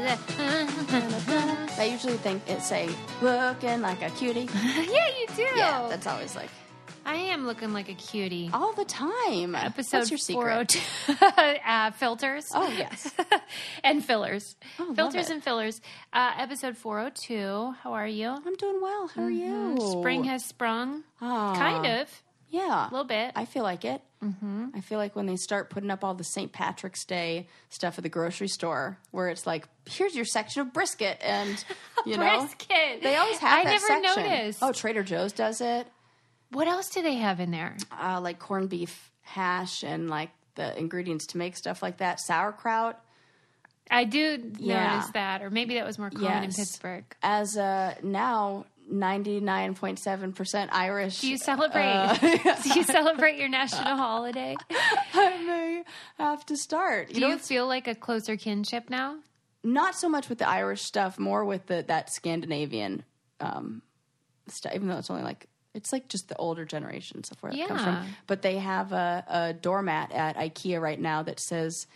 I usually think it's say, looking like a cutie. Yeah, you do. Yeah, that's always like. I am looking like a cutie. All the time. Episode What's your secret? 402. Filters. Oh, yes. And fillers. Oh, filters and fillers. Episode 402. How are you? I'm doing well. How are you? Spring has sprung. Aww. Kind of. Yeah. A little bit. I feel like it. Mm-hmm. I feel like when they start putting up all the St. Patrick's Day stuff at the grocery store, where it's like, here's your section of brisket, and you know, they always have that section. I never noticed. Oh, Trader Joe's does it. What else do they have in there? Like corned beef hash and like the ingredients to make stuff like that. Sauerkraut. I do notice that, or maybe that was more common in Pittsburgh. As now. 99.7% Irish. Do you celebrate? Do you celebrate your national holiday? I may have to start. Do you feel like a closer kinship now? Not so much with the Irish stuff, more with that Scandinavian stuff. Even though it's just the older generation, so where it comes from. But they have a doormat at IKEA right now that says,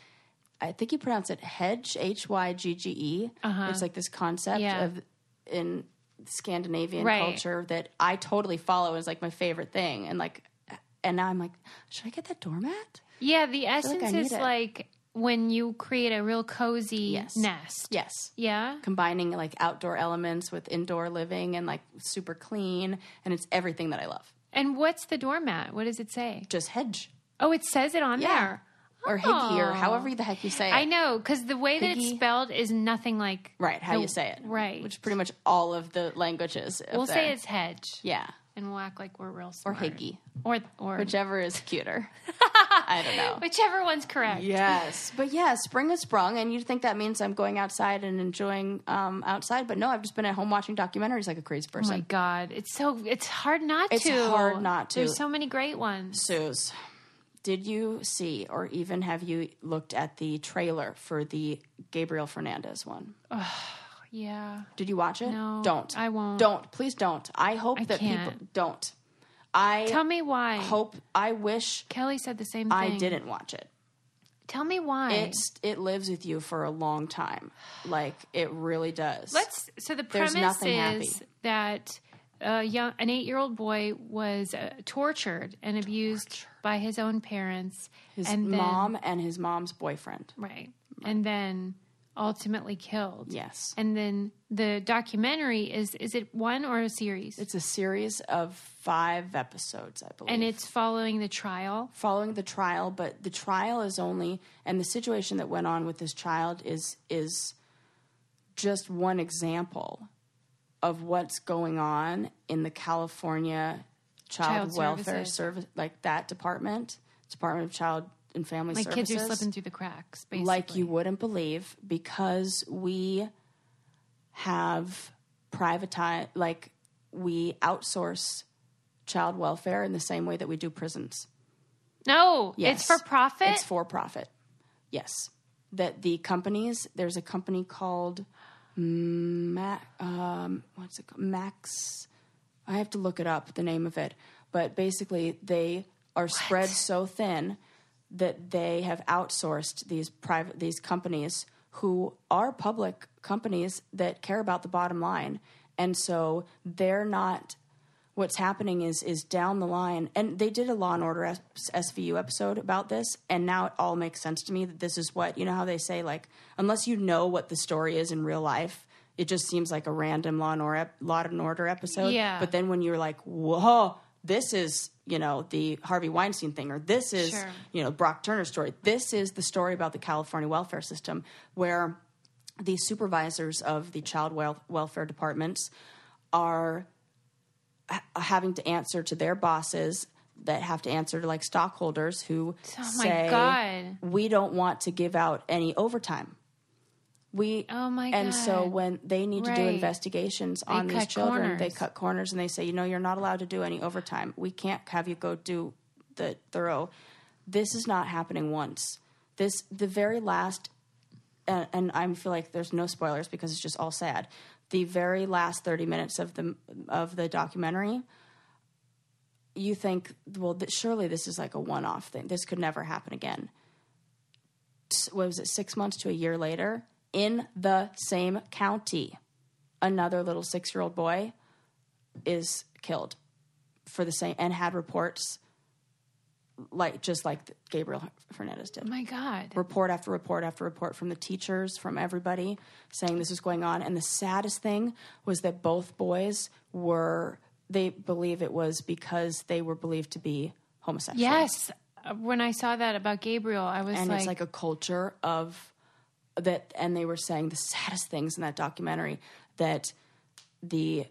I think you pronounce it hedge, HYGGE. Uh-huh. It's like this concept of Scandinavian culture that I totally follow is like my favorite thing, and now I'm like, should I get that doormat? Yeah, the essence is like when you create a real cozy nest. Yes, yeah, combining like outdoor elements with indoor living and like super clean, and it's everything that I love. And what's the doormat? What does it say? Just hedge. Oh, it says it on there. Or higgy, or however the heck you say it. I know, because the way that it's spelled is nothing like... Right, how you say it. Right. Which is pretty much all of the languages. We'll say it's hedge. Yeah. And we'll act like we're real smart. Or higgy. Or whichever is cuter. I don't know. Whichever one's correct. Yes. But yeah, spring has sprung, and you'd think that means I'm going outside and enjoying outside. But no, I've just been at home watching documentaries like a crazy person. Oh my God. It's hard not to. It's hard not to. There's so many great ones. Suze. Did you see, or even have you looked at the trailer for the Gabriel Fernandez one? Oh, yeah. Did you watch it? No. Don't. I won't. Don't. Please don't. I hope that people don't. Tell me why. I wish. Kelly said the same thing. I didn't watch it. Tell me why. It lives with you for a long time. Like, it really does. So the premise is that... an 8-year-old boy was tortured and abused by his own parents. His mom and his mom's boyfriend. Right. And then ultimately killed. Yes. And then the documentary is it one or a series? It's a series of 5 episodes, I believe. And it's following the trial? Following the trial, but the trial is only... And the situation that went on with this child is just one example of what's going on in the California Child Welfare Service, like that Department of Child and Family Services. Like kids are slipping through the cracks, basically. Like you wouldn't believe, because we have privatized, like we outsource child welfare in the same way that we do prisons. No, yes. It's for profit? It's for profit, yes. That the companies, there's a company called... what's it called? Max. I have to look it up, the name of it. But basically, they are spread so thin that they have outsourced these companies who are public companies that care about the bottom line, and so they're not. What's happening is down the line, and they did a Law and Order SVU episode about this, and now it all makes sense to me that this is what, you know how they say, like, unless you know what the story is in real life, it just seems like a random Law and Order episode. Yeah. But then when you're like, whoa, this is, you know, the Harvey Weinstein thing, or this is, you know, Brock Turner story. This is the story about the California welfare system, where the supervisors of the child welfare departments are... having to answer to their bosses that have to answer to like stockholders who say, God, we don't want to give out any overtime. And so when they need to do investigations on these children, they cut corners and they say, you know, you're not allowed to do any overtime. We can't have you go do the thorough. This is not happening once. The very last, and I feel like there's no spoilers because it's just all sad. The very last 30 minutes of the documentary, you think, well, surely this is like a one-off thing. This could never happen again. What was it, 6 months to a year later, in the same county, another little 6-year-old boy is killed for the same, and had reports like just like Gabriel Fernandez did. Oh my God. Report after report after report from the teachers, from everybody saying this was going on. And the saddest thing was that both boys were, they believe it was because they were believed to be homosexual. Yes. When I saw that about Gabriel, I was and it's like a culture of that. And they were saying the saddest things in that documentary, that the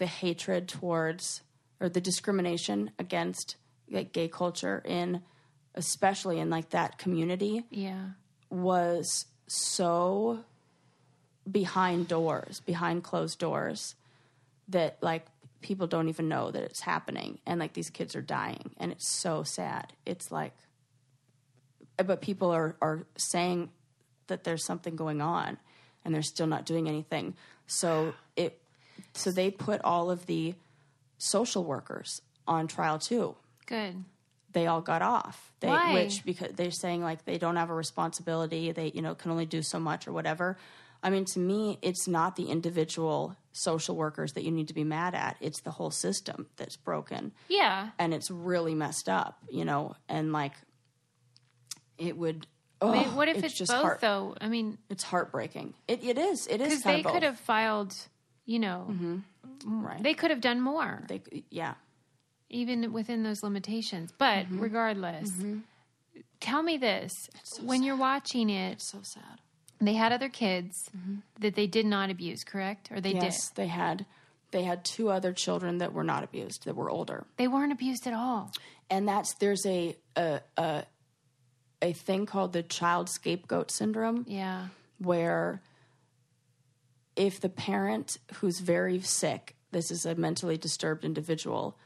hatred towards, or the discrimination against, like, gay culture in, especially in like that community, yeah, was so behind doors, behind closed doors, that like people don't even know that it's happening, and like these kids are dying, and it's so sad. It's like, but people are saying that there's something going on, and they're still not doing anything. So they put all of the social workers on trial too. Good. They all got off. Why? Because they're saying like they don't have a responsibility. They, you know, can only do so much or whatever. I mean, to me, it's not the individual social workers that you need to be mad at. It's the whole system that's broken. Yeah. And it's really messed up, you know, and like it would... Wait, what if it's just both, though? I mean... It's heartbreaking. It is. It is kind of both. Because they could have filed, you know... Mm-hmm. Right. They could have done more. Yeah. Even within those limitations. But mm-hmm. regardless, mm-hmm. tell me this. It's so sad. You're watching it... It's so sad. They had other kids mm-hmm. that they did not abuse, correct? Or they did? Yes, they had. They had two other children that were not abused, that were older. They weren't abused at all. And there's a thing called the child scapegoat syndrome. Yeah. Where if the parent who's very sick, this is a mentally disturbed individual,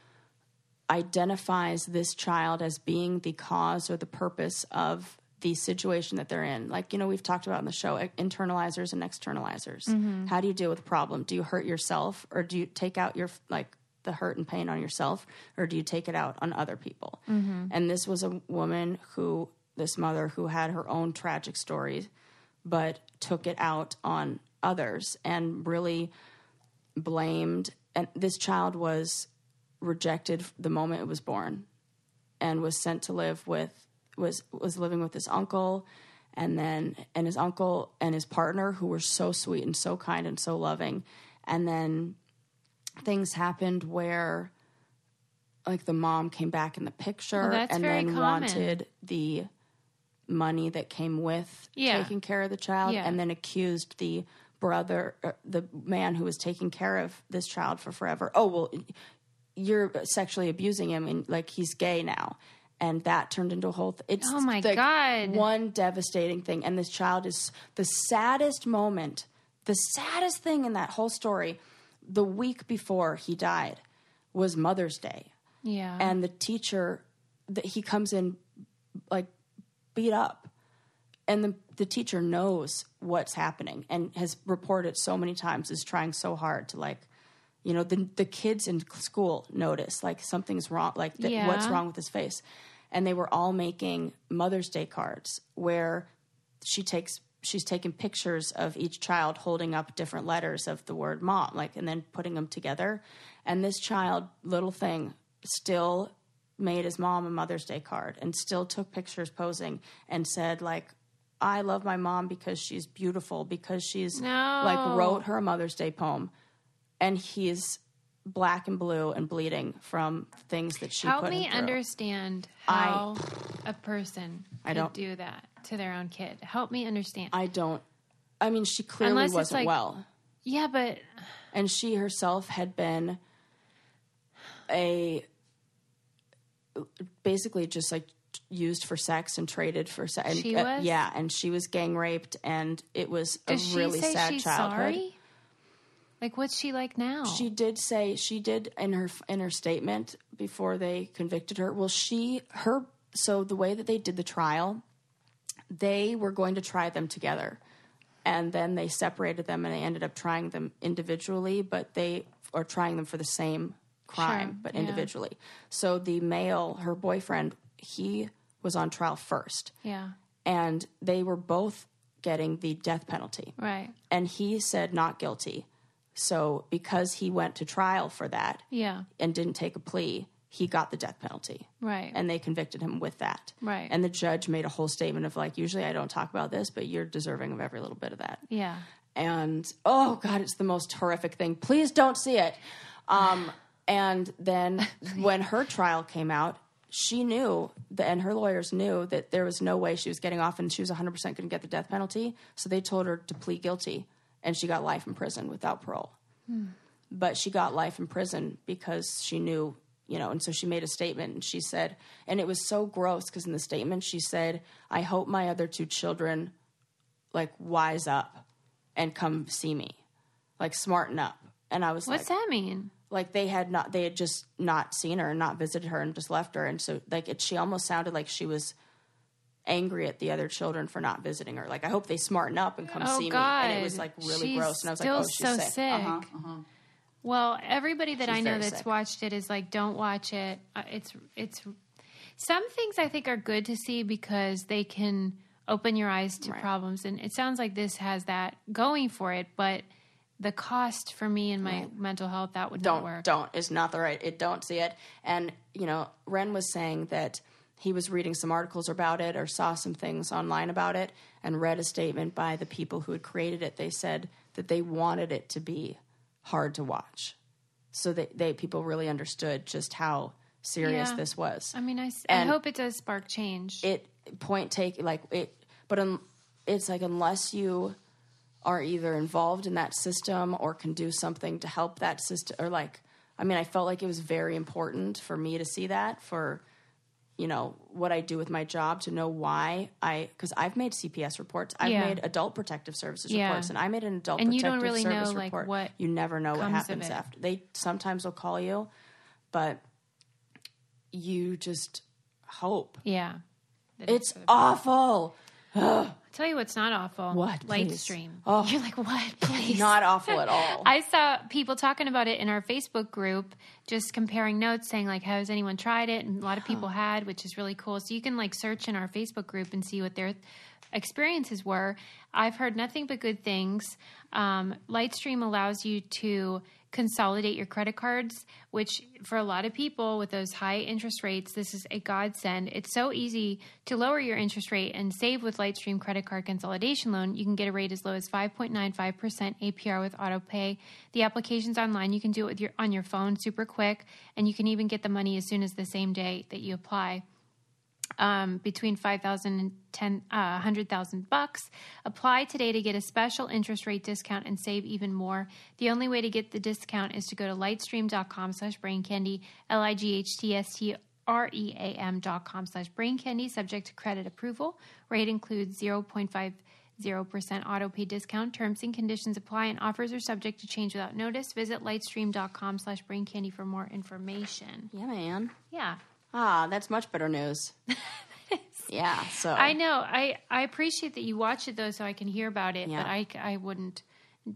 identifies this child as being the cause or the purpose of the situation that they're in. Like, you know, we've talked about on the show, internalizers and externalizers. Mm-hmm. How do you deal with the problem? Do you hurt yourself, or do you take out your, like, the hurt and pain on yourself, or do you take it out on other people? Mm-hmm. And this was a woman who... this mother who had her own tragic story, but took it out on others and really blamed. And this child was rejected the moment it was born, and was sent to live with, was living with his uncle, and his uncle and his partner, who were so sweet and so kind and so loving. And then things happened where like the mom came back in the picture and then wanted the money that came with taking care of the child, and then accused the brother, the man who was taking care of this child for forever. Oh, well, you're sexually abusing him, and like he's gay now. And that turned into a whole it's oh my God, one devastating thing. And this child is the saddest moment, the saddest thing in that whole story. The week before he died was Mother's Day. Yeah. And the teacher, that he comes in like beat up, and the teacher knows what's happening and has reported so many times, is trying so hard to, like, you know, the kids in school notice like something's wrong, like what's wrong with his face. And they were all making Mother's Day cards where she's taking pictures of each child holding up different letters of the word mom, like, and then putting them together. And this child, little thing, still made his mom a Mother's Day card and still took pictures posing and said, like, I love my mom because she's beautiful, because she's like wrote her a Mother's Day poem. And he's black and blue and bleeding from things that she put him through. Help me understand how a person could do that to their own kid. Help me understand. I mean, she clearly wasn't like, well. Yeah, but... And she herself had been basically just like used for sex and traded for sex. She was? Yeah, and she was gang raped, and it was a really sad childhood. Does she say she's sorry? Like, what's she like now? She did say, in her statement before they convicted her, so the way that they did the trial... They were going to try them together, and then they separated them, and they ended up trying them individually, but they are trying them for the same crime, but individually. So the male, her boyfriend, he was on trial first. Yeah. And they were both getting the death penalty. Right. And he said not guilty. So because he went to trial for that and didn't take a plea, he got the death penalty. Right. And they convicted him with that. Right. And the judge made a whole statement of like, usually I don't talk about this, but you're deserving of every little bit of that. Yeah. And, oh, God, it's the most horrific thing. Please don't see it. And then when her trial came out, she knew, and her lawyers knew, that there was no way she was getting off and she was 100% going to get the death penalty. So they told her to plead guilty, and she got life in prison without parole. Hmm. But she got life in prison because she knew... You know, and so she made a statement and she said, and it was so gross because in the statement she said, I hope my other two children like wise up and come see me, like smarten up. And I was like, what's that mean? Like they had just not seen her and not visited her and just left her. And so like she almost sounded like she was angry at the other children for not visiting her. Like, I hope they smarten up and come see me. And it was like really gross. And I was like, oh, she's so sick. Uh-huh, uh-huh. Well, everybody that I know that's watched it is like, don't watch it. It's some things I think are good to see because they can open your eyes to problems. And it sounds like this has that going for it, but the cost for me and my mental health, that would not work. It's not the right, don't see it. And, you know, Ren was saying that he was reading some articles about it or saw some things online about it and read a statement by the people who had created it. They said that they wanted it to be hard to watch, so that people really understood just how serious this was. I mean, I hope it does spark change. It's like unless you are either involved in that system or can do something to help that system, or like, I mean, I felt like it was very important for me to see that for, you know, what I do with my job, to know why because I've made CPS reports. I've made adult protective services reports, and I made an adult protective service report. And you don't really know like what you never know what happens after. They sometimes will call you, but you just hope. Yeah. It's awful. I'll tell you what's not awful. What? Lightstream. Oh. You're like, what? Please. Not awful at all. I saw people talking about it in our Facebook group, just comparing notes, saying like, has anyone tried it? And a lot of people had, which is really cool. So you can like search in our Facebook group and see what their experiences were. I've heard nothing but good things. Lightstream allows you to consolidate your credit cards, which for a lot of people with those high interest rates, this is a godsend. It's so easy to lower your interest rate and save with Lightstream Credit Card Consolidation Loan. You can get a rate as low as 5.95% APR with AutoPay. The application's online. You can do it with on your phone super quick, and you can even get the money as soon as the same day that you apply. Between $5,000 and $100,000. Apply today to get a special interest rate discount and save even more. The only way to get the discount is to go to lightstream.com/braincandy, lightstream.com/braincandy, subject to credit approval. Rate includes 0.50% autopay discount. Terms and conditions apply, and offers are subject to change without notice. Visit lightstream.com/braincandy for more information. Yeah, man. Yeah. Ah, that's much better news. Yeah, so. I know. I appreciate that you watch it, though, so I can hear about it, but I wouldn't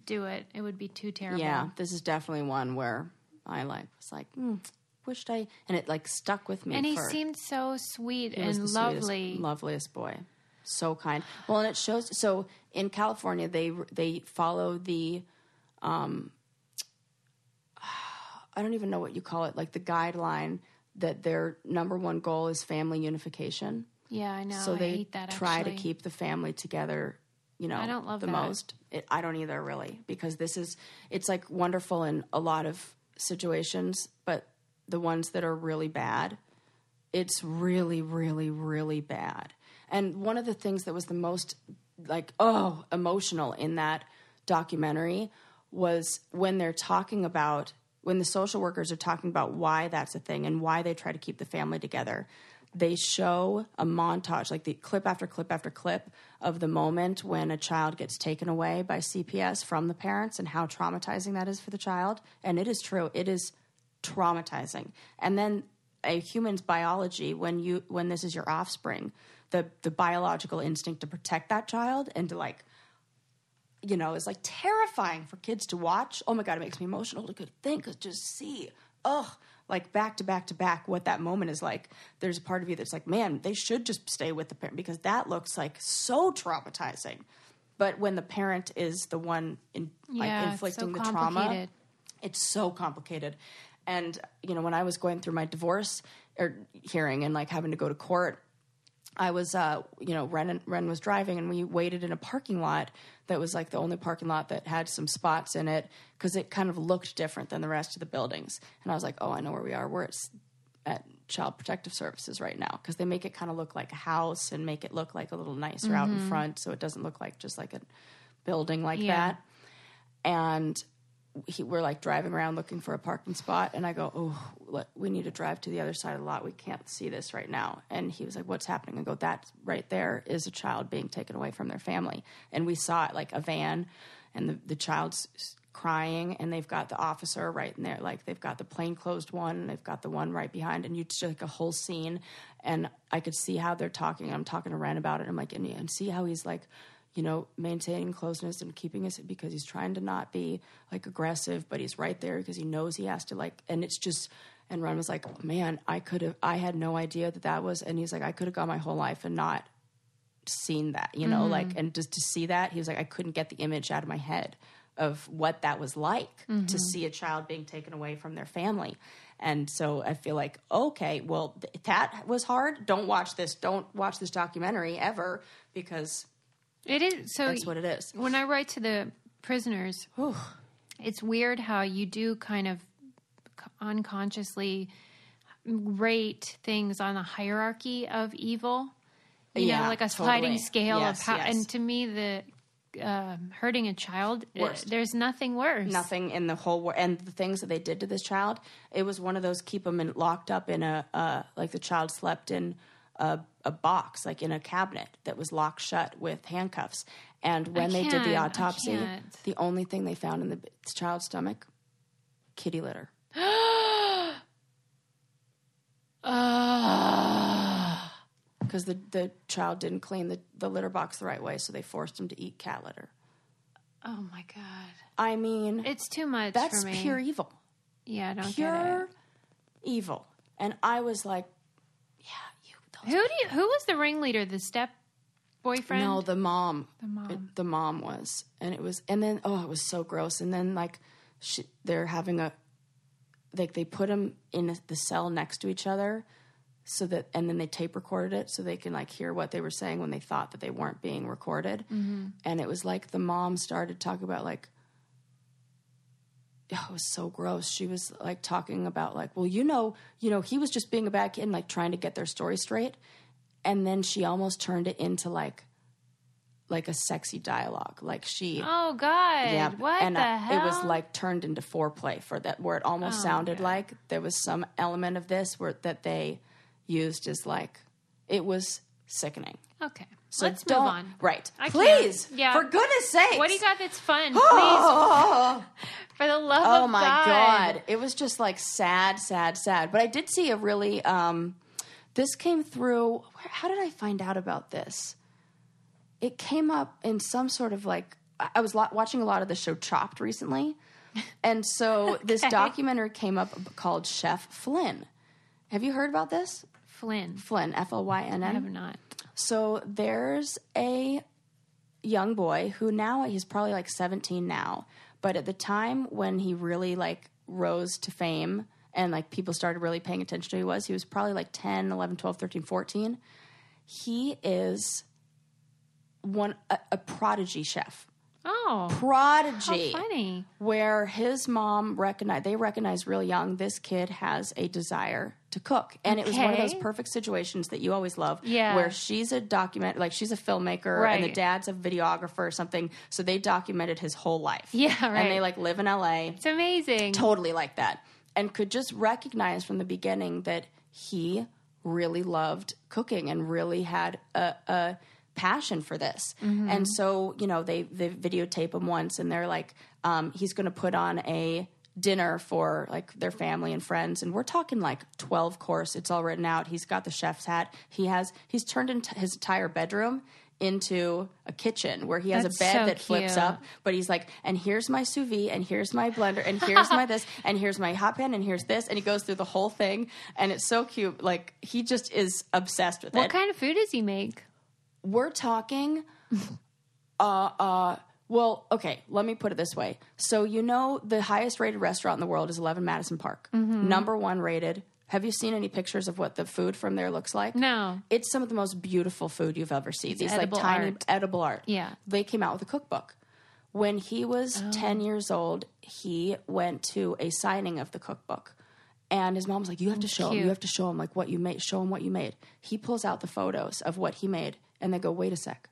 do it. It would be too terrible. Yeah, this is definitely one where I wished I... And it, stuck with me. And he seemed so sweet and lovely. Sweetest, loveliest boy. So kind. Well, and it shows... So, in California, they follow the... I don't even know what you call it. Like, the guideline... that their number one goal is family unification. Yeah, I know. So they hate that, try to keep the family together, you know, I don't love the that. Most. I don't either, really, because it's like wonderful in a lot of situations, but the ones that are really bad, it's really, really, really bad. And one of the things that was the most emotional in that documentary was when they're talking about when the social workers are talking about why that's a thing and why they try to keep the family together, they show a montage, like the clip after clip after clip of the moment when a child gets taken away by CPS from the parents and how traumatizing that is for the child. And it is true. It is traumatizing. And then a human's biology, when this is your offspring, the biological instinct to protect that child and to you know, it's terrifying for kids to watch. Oh my God, it makes me emotional to think, just see. Ugh, like back to back to back what that moment is like, there's a part of you that's like, man, they should just stay with the parent because that looks like so traumatizing. But when the parent is the one inflicting the trauma, it's so complicated. And, you know, when I was going through my divorce hearing and like having to go to court, I was, Ren was driving and we waited in a parking lot that was like the only parking lot that had some spots in it because it kind of looked different than the rest of the buildings. And I was like, oh, I know where we are. We're at Child Protective Services right now because they make it kind of look like a house and make it look like a little nicer out in front so it doesn't look like just like a building that. And we're like driving around looking for a parking spot and I go, oh, we need to drive to the other side of the lot. We can't see this right now. And he was like, what's happening? I go, that right there is a child being taken away from their family. And we saw it, like a van and the child's crying and they've got the officer right in there. Like they've got the plainclothed one and they've got the one right behind and you just like a whole scene. And I could see how they're talking. I'm talking to Ren about it. I'm like, and see how he's like, you know, maintaining closeness and keeping us because he's trying to not be like aggressive, but he's right there because he knows he has to like, and it's just, and Ron was like, oh, man, I had no idea that was, and he's like, I could have gone my whole life and not seen that, you know, like, and just to see that, he was like, I couldn't get the image out of my head of what that was like to see a child being taken away from their family. And so I feel like, okay, well, that was hard. Don't watch this documentary ever because... It is. So that's what it is. When I write to the prisoners, it's weird how you do kind of unconsciously rate things on a hierarchy of evil, you know, like a sliding scale of how, and to me, hurting a child, there's nothing worse. Nothing in the whole world. And the things that they did to this child, it was one of those keep them locked up in like the child slept in a box, like in a cabinet that was locked shut with handcuffs. And when they did the autopsy, the only thing they found in the child's stomach, kitty litter. Because the child didn't clean the litter box the right way, so they forced him to eat cat litter. Oh, my God. I mean... It's too much for me. That's pure evil. Yeah, I don't get it. Pure evil. And I was like, Who was the ringleader? The step boyfriend? No, the mom. The mom was, and it was, and then it was so gross. And then like they're having they put them in the cell next to each other, so that, and then they tape recorded it so they can like hear what they were saying when they thought that they weren't being recorded. Mm-hmm. And it was like the mom started talking about like, it was so gross. She was like talking about like, well, you know, he was just being a bad kid and like trying to get their story straight. And then she almost turned it into like a sexy dialogue. Like she, oh God, yeah, what and the hell? It was like turned into foreplay for that, where it almost sounded like there was some element of this where that they used as like, it was sickening. Okay. So let's move on. Right. Please. Yeah. For goodness sake. What do you got that's fun? Please. For the love of God. Oh, my God. It was just like sad, sad, sad. But I did see a really, this came through, how did I find out about this? It came up in some sort of like, I was watching a lot of the show Chopped recently. And so this documentary came up called Chef Flynn. Have you heard about this? Flynn, F-L-Y-N-N. I have not. So there's a young boy who now he's probably like 17 now, but at the time when he really like rose to fame and like people started really paying attention to who he was probably like 10, 11, 12, 13, 14. He is a prodigy chef. Oh, prodigy. How funny. Where his mom recognized real young, this kid has a desire to cook. And it was one of those perfect situations that you always love where she's a she's a filmmaker and the dad's a videographer or something. So they documented his whole life. Yeah, right. And they like live in LA. It's amazing. Totally like that. And could just recognize from the beginning that he really loved cooking and really had a passion for this. Mm-hmm. And so, you know, they videotape him once and they're like, he's going to put on a dinner for like their family and friends, and we're talking like 12 course. It's all written out. He's got the chef's hat. He's turned his entire bedroom into a kitchen where he has a bed that flips up, but he's like, and here's my sous vide, and here's my blender, and here's my this, and here's my hot pan, and here's this, and he goes through the whole thing, and it's so cute. Like, he just is obsessed with it. What kind of food does he make? We're talking, well, okay, let me put it this way. So, you know, the highest rated restaurant in the world is 11 Madison Park. Mm-hmm. Number 1 rated. Have you seen any pictures of what the food from there looks like? No. It's some of the most beautiful food you've ever seen. These like tiny edible art. Yeah. They came out with a cookbook. When he was 10 years old, he went to a signing of the cookbook. And his mom's like, you have to show him. You have to show him like what you made. Show him what you made. He pulls out the photos of what he made. And they go, wait a sec.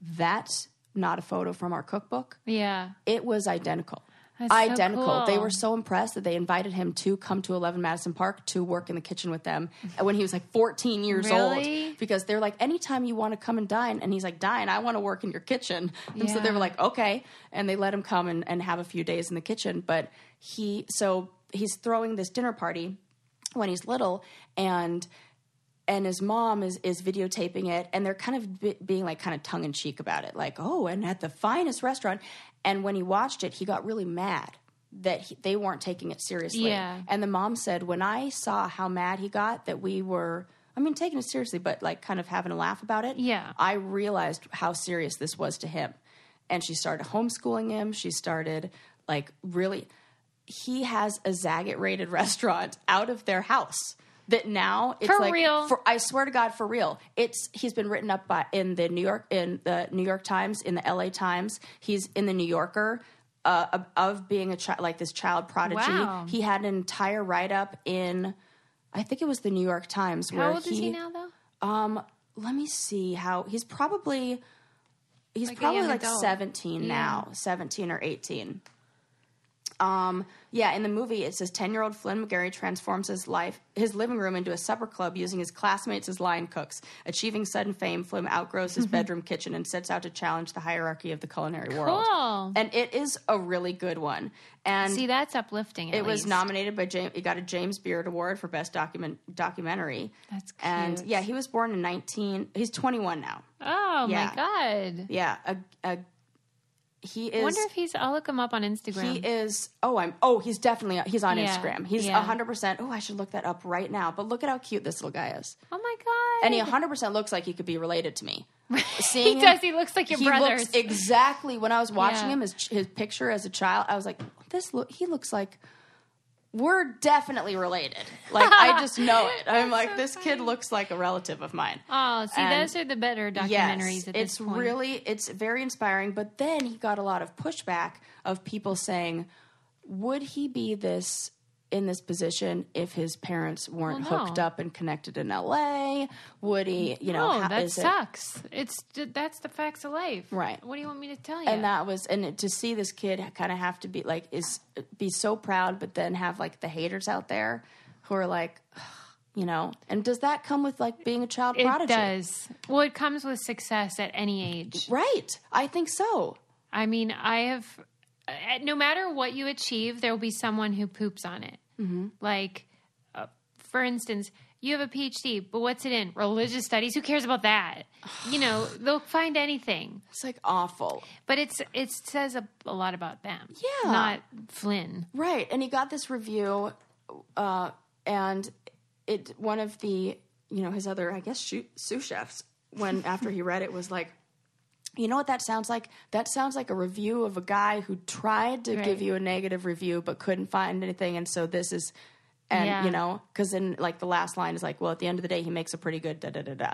That's not a photo from our cookbook. Yeah. It was identical. That's identical. So cool. They were so impressed that they invited him to come to 11 Madison Park to work in the kitchen with them when he was like 14 years old. Because they're like, anytime you want to come and dine. And he's like, dine, I want to work in your kitchen. And so they were like, okay. And they let him come and have a few days in the kitchen. But he's throwing this dinner party when he's little, and his mom is videotaping it, and they're kind of being like kind of tongue-in-cheek about it. Like, oh, and at the finest restaurant. And when he watched it, he got really mad that they weren't taking it seriously. Yeah. And the mom said, when I saw how mad he got that we were, I mean, taking it seriously, but like kind of having a laugh about it. Yeah. I realized how serious this was to him. And she started homeschooling him. She started like really, he has a Zagat-rated restaurant out of their house. That now it's for like real. I swear to God, for real. He's been written up in the New York Times, in the LA Times. He's in the New Yorker of being this child prodigy. Wow. He had an entire write up in, I think it was the New York Times. How old is he now, though? Let me see how he's probably. He's like probably like adult. 17 now, 17 or 18. In the movie, it says 10-year-old Flynn McGarry transforms his living room into a supper club using his classmates as line cooks. Achieving sudden fame, Flynn outgrows his bedroom kitchen and sets out to challenge the hierarchy of the culinary world. Cool. And it is a really good one. And see, that's uplifting. It was nominated by it got a James Beard Award for Best Documentary. That's cute. And yeah, he was born in he's 21 now. Oh my God. Yeah. I wonder if he's... I'll look him up on Instagram. He is... he's definitely... He's on Instagram. He's 100%... I should look that up right now. But look at how cute this little guy is. Oh, my God. And he 100% looks like he could be related to me. Seeing he does. He looks like your brother. Looks exactly... When I was watching him, his picture as a child, I was like, he looks like... We're definitely related. Like, I just know it. I'm like, so this kid looks like a relative of mine. Oh, see, those are the better documentaries at this point. It's very inspiring. But then he got a lot of pushback of people saying, would he be in this position if his parents weren't hooked up and connected in LA? Would he, that sucks. That's the facts of life. Right. What do you want me to tell you? And to see this kid kind of have to be like, be so proud, but then have like the haters out there who are like, and does that come with like being a child prodigy? It does. Well, it comes with success at any age. Right. I think so. I mean, no matter what you achieve, there will be someone who poops on it. Mm-hmm. Like, for instance, you have a PhD, but what's it in? Religious studies? Who cares about that? They'll find anything. It's like awful. But it says a lot about them. Yeah. Not Flynn. Right. And he got this review, and one of the, his other, I guess, sous chefs, after he read it, was like, you know what that sounds like? That sounds like a review of a guy who tried to give you a negative review but couldn't find anything. And so this is... And, because then, like, the last line is like, well, at the end of the day, he makes a pretty good da-da-da-da.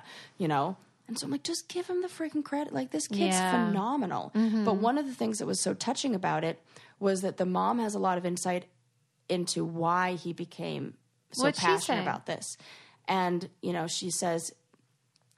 And so I'm like, just give him the freaking credit. Like, this kid's phenomenal. Mm-hmm. But one of the things that was so touching about it was that the mom has a lot of insight into why he became so passionate about this. And, she says...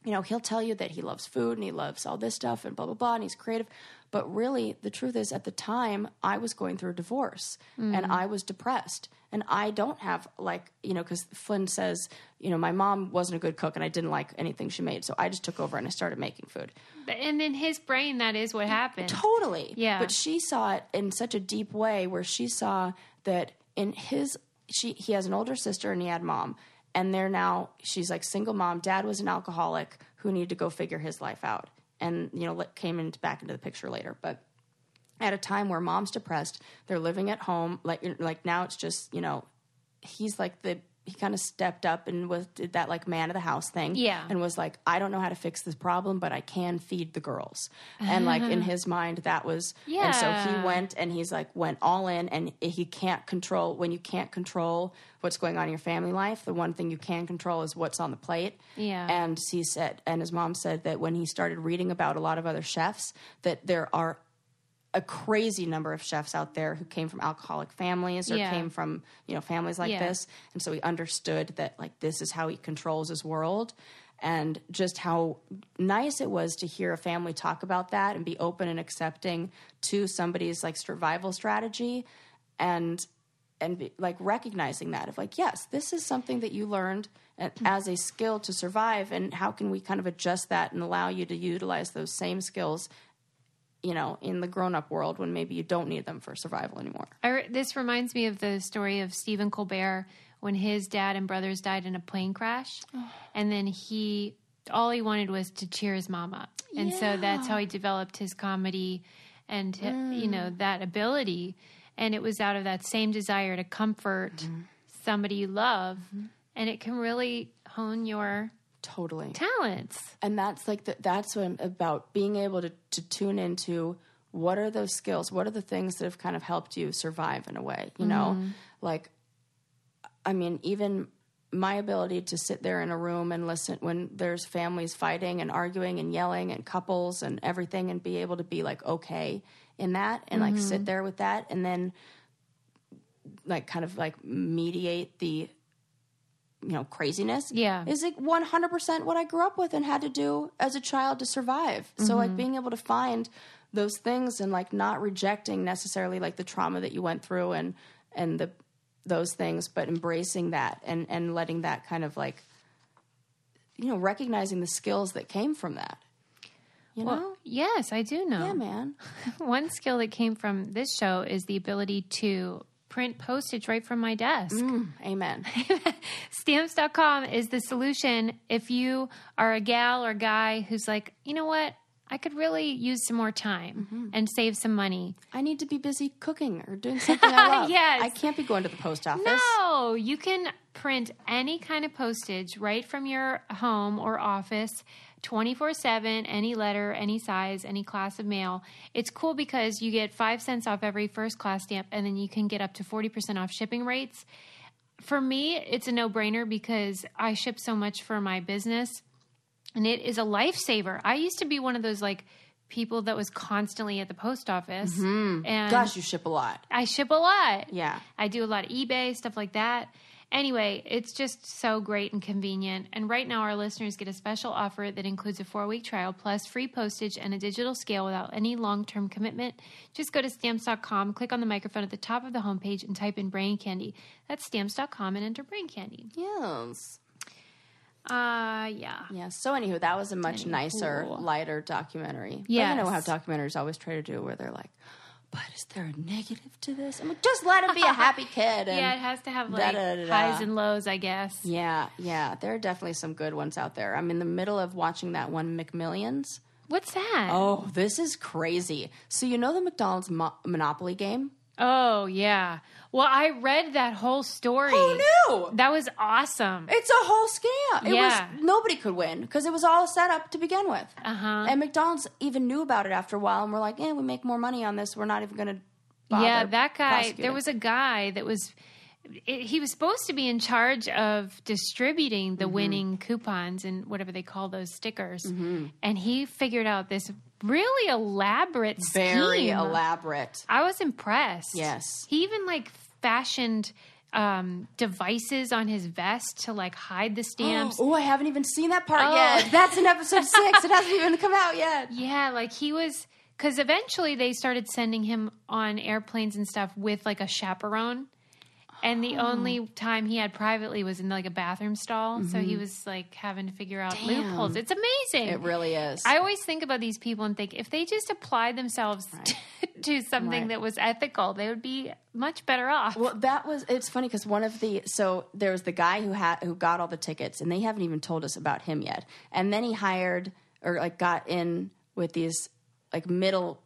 he'll tell you that he loves food and he loves all this stuff and blah, blah, blah, and he's creative. But really, the truth is, at the time, I was going through a divorce and I was depressed. And I don't have, like, because Flynn says, my mom wasn't a good cook and I didn't like anything she made. So I just took over and I started making food. And in his brain, that is what happened. Totally. Yeah. But she saw it in such a deep way where she saw that he has an older sister and he had mom. And they're now, she's like single mom. Dad was an alcoholic who needed to go figure his life out. And, you know, came in, back into the picture later. But at a time where mom's depressed, they're living at home. Like now it's just, you know, he's like the, he kind of stepped up and was, did that like man of the house thing. Yeah. And was like, I don't know how to fix this problem, but I can feed the girls. And like in his mind that was, yeah. And so he went and he's like, went all in, and he can't control, when you can't control what's going on in your family life, the one thing you can control is what's on the plate. Yeah. And he said, and his mom said that when he started reading about a lot of other chefs, that there are a crazy number of chefs out there who came from alcoholic families or yeah. came from, you know, families like yeah. this. And so he understood that like, this is how he controls his world, and just how nice it was to hear a family talk about that and be open and accepting to somebody's like survival strategy, and be, like recognizing that of like, yes, this is something that you learned as a skill to survive. And how can we kind of adjust that and allow you to utilize those same skills, you know, in the grown-up world when maybe you don't need them for survival anymore. This reminds me of the story of Stephen Colbert when his dad and brothers died in a plane crash. Oh. And then he, all he wanted was to cheer his mom up. And yeah. so that's how he developed his comedy and, you know, that ability. And it was out of that same desire to comfort somebody you love. Mm-hmm. And it can really hone your... Totally. Talents. And that's like, that's what I'm about, being able to tune into what are those skills? What are the things that have kind of helped you survive in a way, you know? Like, I mean, even my ability to sit there in a room and listen when there's families fighting and arguing and yelling and couples and everything, and be able to be like, okay in that, and like sit there with that. And then like, kind of like mediate the, you know, craziness is like 100% what I grew up with and had to do as a child to survive. So like being able to find those things and like not rejecting necessarily like the trauma that you went through and the, those things, but embracing that and letting that kind of like, you know, recognizing the skills that came from that, you know? Yes, I do know. Yeah, man. One skill that came from this show is the ability to print postage right from my desk. Amen. Stamps.com is the solution if you are a gal or guy who's like, you know what? I could really use some more time and save some money. I need to be busy cooking or doing something I love. Yes. I can't be going to the post office. No, you can print any kind of postage right from your home or office 24/7, any letter, any size, any class of mail. It's cool because you get 5 cents off every first class stamp, and then you can get up to 40% off shipping rates. For me, it's a no-brainer because I ship so much for my business, and it is a lifesaver. I used to be one of those like people that was constantly at the post office. And gosh, you ship a lot. I ship a lot. Yeah. I do a lot of eBay, stuff like that. Anyway, it's just so great and convenient. And right now our listeners get a special offer that includes a 4-week trial plus free postage and a digital scale without any long-term commitment. Just go to Stamps.com, click on the microphone at the top of the homepage, and type in Brain Candy. That's Stamps.com and enter Brain Candy. Yes. Yeah. So anywho, that was a much nicer, lighter documentary. Yeah. I know how documentaries always try to do where they're like... But is there a negative to this? I'm like, just let him be a happy kid. And yeah, it has to have like highs and lows, I guess. Yeah, yeah. There are definitely some good ones out there. I'm in the middle of watching that one, McMillions. What's that? Oh, this is crazy. So you know the McDonald's Monopoly game? Oh, yeah. Well, I read that whole story. Who knew? That was awesome. It's a whole scam. It was, nobody could win because it was all set up to begin with. And McDonald's even knew about it after a while and were like, we make more money on this. We're not even going to bother. Yeah, that guy, there was a guy that was, he was supposed to be in charge of distributing the winning coupons and whatever they call those stickers. And he figured out this really elaborate scheme. Very elaborate. I was impressed. Yes. He even like fashioned devices on his vest to like hide the stamps. Oh, I haven't even seen that part yet. That's in episode 6. It hasn't even come out yet. Yeah, like he was, because eventually they started sending him on airplanes and stuff with like a chaperone. And the only time he had privately was in like a bathroom stall. So he was like having to figure out loopholes. It's amazing. It really is. I always think about these people and think if they just apply themselves to something that was ethical, they would be much better off. Well, that was, it's funny because one of the, so there was the guy who got all the tickets, and they haven't even told us about him yet. And then he hired, or like got in with these like middle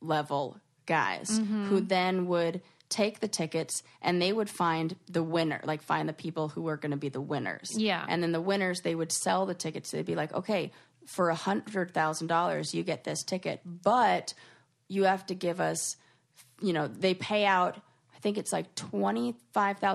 level guys who then would take the tickets and they would find the winner, like find the people who were going to be the winners. Yeah. And then the winners, they would sell the tickets. They'd be like, okay, for $100,000, you get this ticket, but you have to give us, you know, they pay out, I think it's like $25,000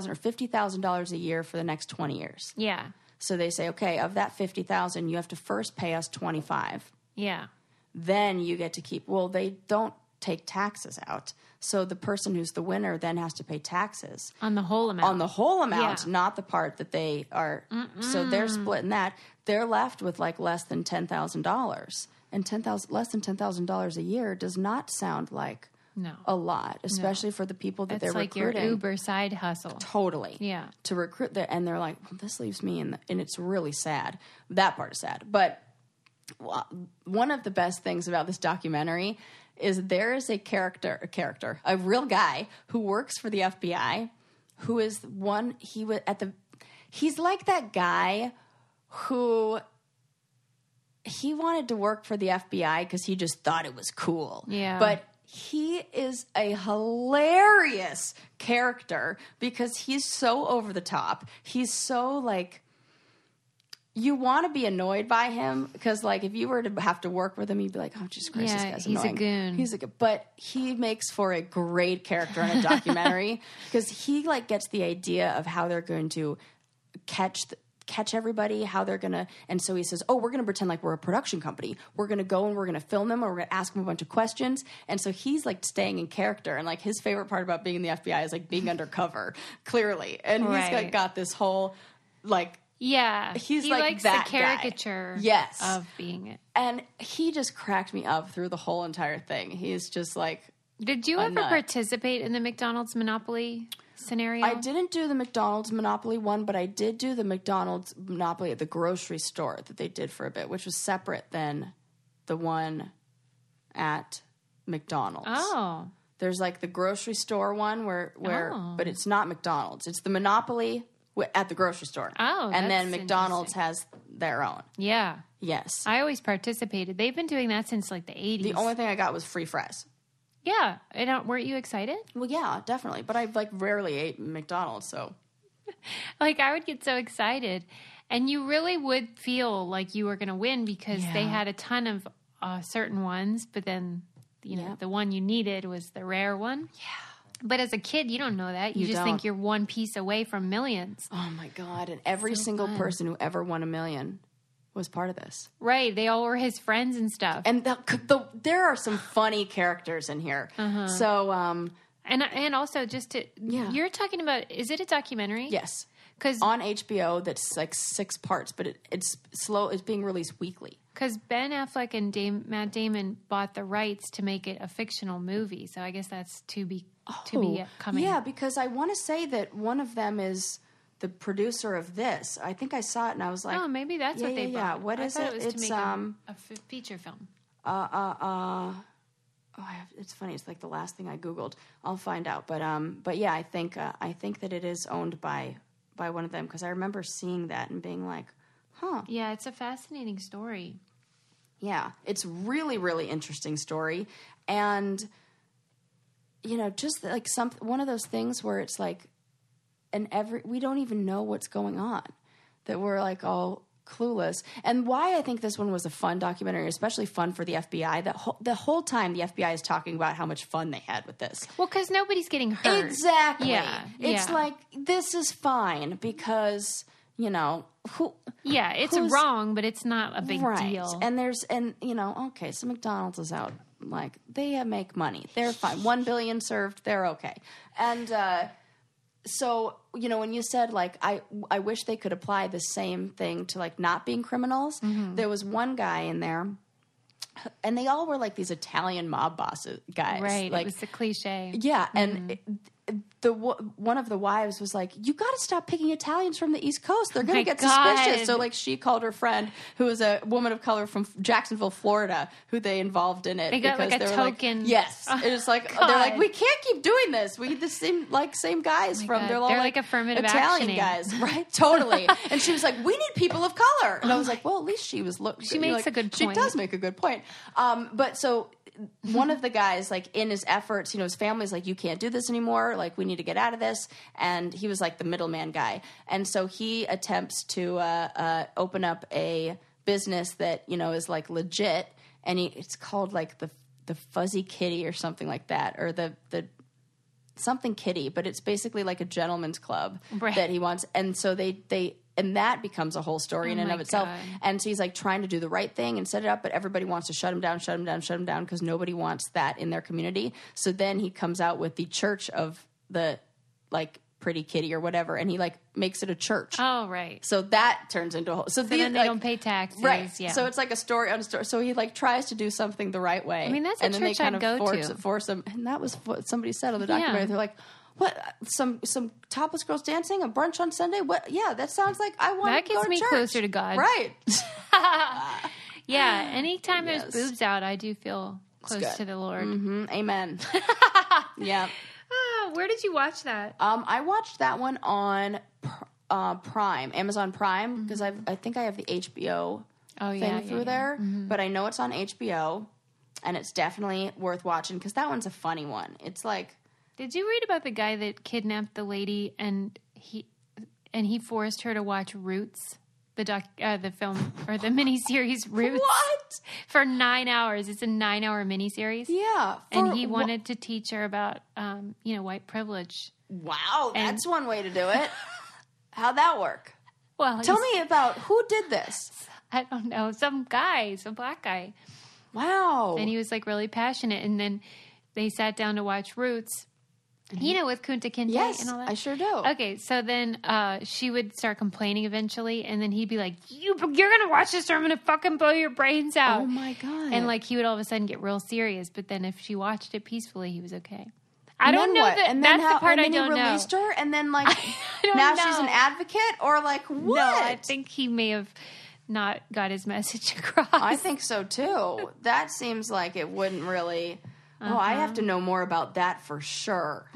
or $50,000 a year for the next 20 years. Yeah. So they say, okay, of that $50,000, you have to first pay us $25,000. Yeah. Then you get to keep, well, they don't take taxes out. So the person who's the winner then has to pay taxes. On the whole amount. On the whole amount, yeah. Not the part that they are. Mm-mm. So they're splitting that. They're left with like less than $10,000. And less than $10,000 a year does not sound like a lot, especially for the people that they're recruiting. It's like your Uber side hustle. Totally. Yeah. To recruit there. And they're like, well, this leaves me in the, and it's really sad. That part is sad. But one of the best things about this documentary is there is a real guy who works for the FBI, who is one, he's like that guy who, he wanted to work for the FBI because he just thought it was cool. Yeah. But he is a hilarious character because he's so over the top. He's so like, you want to be annoyed by him because, like, if you were to have to work with him, you'd be like, oh, Jesus Christ, this guy's annoying. He's a goon. But he makes for a great character in a documentary because he, like, gets the idea of how they're going to catch everybody, how they're going to, and so he says, oh, we're going to pretend like we're a production company. We're going to go and we're going to film them, or we're going to ask them a bunch of questions. And so he's like staying in character. And like his favorite part about being in the FBI is like being undercover, clearly. And he's like, got this whole, like, yeah, he like likes that the caricature guy. Yes. Of being it. And he just cracked me up through the whole entire thing. He's just like, did you ever participate in the McDonald's Monopoly scenario? I didn't do the McDonald's Monopoly one, but I did do the McDonald's Monopoly at the grocery store that they did for a bit, which was separate than the one at McDonald's. Oh. There's like the grocery store one where but it's not McDonald's. It's the Monopoly at the grocery store. Oh, and then McDonald's has their own. Yeah. Yes. I always participated. They've been doing that since like the 80s. The only thing I got was free fries. Yeah. And weren't you excited? Well, yeah, definitely. But I like rarely ate McDonald's, so. Like I would get so excited. And you really would feel like you were going to win because they had a ton of certain ones. But then, you know, the one you needed was the rare one. Yeah. But as a kid, you don't know that. You just don't. Think you're one piece away from millions. Oh, my God. And every single person who ever won $1 million was part of this. Right. They all were his friends and stuff. And there are some funny characters in here. Uh-huh. So. And also just to. Yeah. You're talking about. Is it a documentary? Yes. Because on HBO, that's like 6 parts, but it's slow. It's being released weekly. Because Ben Affleck and Matt Damon bought the rights to make it a fictional movie. So I guess that's to be coming. Yeah, because I want to say that one of them is the producer of this. I think I saw it and I was like, oh, maybe that's what they bought. Yeah, what is it? It's to make a feature film. It's funny. It's like the last thing I Googled. I'll find out. But yeah, I think that it is owned by one of them because I remember seeing that and being like, huh. Yeah, it's a fascinating story. Yeah, it's really, really interesting story. And you know, just like one of those things where it's like, we don't even know what's going on, that we're like all clueless. And why I think this one was a fun documentary, especially fun for the FBI. That the whole time the FBI is talking about how much fun they had with this. Well, because nobody's getting hurt. Exactly. Yeah. It's like, this is fine because, you know, it's wrong, but it's not a big deal. And you know, okay, so McDonald's is out. Like, they make money. They're fine. 1 billion served. They're okay. And so, you know, when you said, like, I wish they could apply the same thing to, like, not being criminals. Mm-hmm. There was one guy in there, and they all were, like, these Italian mob bosses guys. Right. Like, it was a cliche. Yeah. Mm-hmm. And one of the wives was like, you got to stop picking Italians from the East Coast. They're going to get suspicious. So like she called her friend who was a woman of color from Jacksonville, Florida, who they involved in it. They got because like a they were token. Like, yes. Oh, it was like, God. They're like, we can't keep doing this. We the same guys from, God. They're all like affirmative Italian actioning. Guys. Right. Totally. And she was like, we need people of color. And I was like, well, at least she was. She makes a good point. She does make a good point. But so one of the guys, like in his efforts, you know, his family's like, you can't do this anymore. Like, we need to get out of this. And he was like the middleman guy. And so he attempts to open up a business that, you know, is like legit. And it's called like the Fuzzy Kitty or something like that, or the something kitty, but it's basically like a gentleman's club that he wants. And so they and that becomes a whole story in and of itself. God. And so he's like trying to do the right thing and set it up, but everybody wants to shut him down because nobody wants that in their community. So then he comes out with the church of the like pretty kitty or whatever, and he like makes it a church. Oh, right. So that turns into a whole... So then they like, don't pay taxes. Right. Yeah. So it's like a story on a story. So he like tries to do something the right way. I mean, that's a church kind I'd go to. Force him. And that was what somebody said on the documentary. Yeah. They're like... What, some topless girls dancing, a brunch on Sunday? What? Yeah, that sounds like I want to go to church. That gets me closer to God. Right. Yeah, anytime there's boobs out, I do feel close to the Lord. Mm-hmm. Amen. Yeah. Where did you watch that? I watched that one on Prime, Amazon Prime, because I think I have the HBO thing through there. Mm-hmm. But I know it's on HBO, and it's definitely worth watching because that one's a funny one. It's like... Did you read about the guy that kidnapped the lady and he forced her to watch Roots, the film or the miniseries Roots? What? For 9 hours. It's a 9-hour miniseries. Yeah. And he wanted to teach her about, you know, white privilege. Wow. That's one way to do it. How'd that work? Well, tell me about who did this. I don't know. Some black guy. Wow. And he was like really passionate. And then they sat down to watch Roots. You know, with Kunta Kinte and all that? Yes, I sure do. Okay, so then she would start complaining eventually, and then he'd be like, you're going to watch this or I'm going to fucking blow your brains out. Oh, my God. And, like, he would all of a sudden get real serious, but then if she watched it peacefully, he was okay. I don't know. That's the part I don't know. He released her, and then, like, now she's an advocate? Or, like, what? No, I think he may have not got his message across. I think so, too. That seems like it wouldn't really... Uh-huh. Oh, I have to know more about that for sure.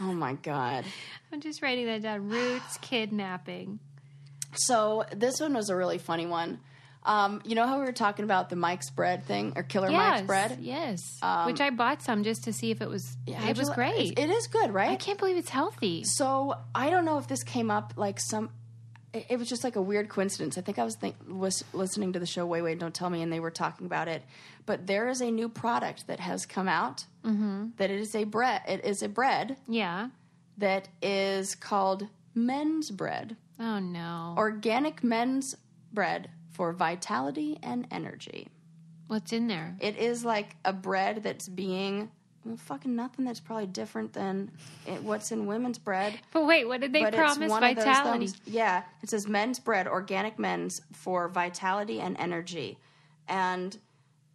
Oh, my God. I'm just writing that down. Roots kidnapping. So this one was a really funny one. You know how we were talking about the Mike's bread thing or Killer Mike's bread? Yes. Which I bought some just to see if it was, it was great. It is good, right? I can't believe it's healthy. So I don't know if this came up like it was just like a weird coincidence. I think I was listening to the show Wait, Wait, Don't Tell Me, and they were talking about it. But there is a new product that has come out that it is a bread. It is a bread that is called men's bread. Oh, no. Organic men's bread for vitality and energy. What's in there? It is like a bread that's being... Well, fucking nothing that's probably different than what's in women's bread. But wait, what did they promise? Vitality. It says men's bread, organic men's for vitality and energy. And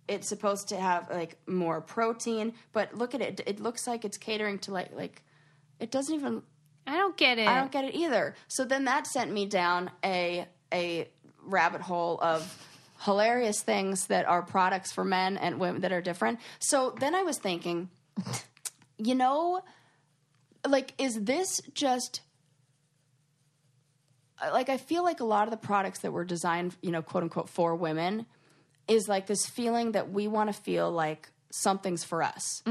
it's supposed to have, like, more protein. But look at it. It looks like it's catering to, like it doesn't even... I don't get it. I don't get it either. So then that sent me down a rabbit hole of... hilarious things that are products for men and women that are different. So then I was thinking, you know, like, is this just like, I feel like a lot of the products that were designed, you know, quote unquote for women is like this feeling that we want to feel like something's for us,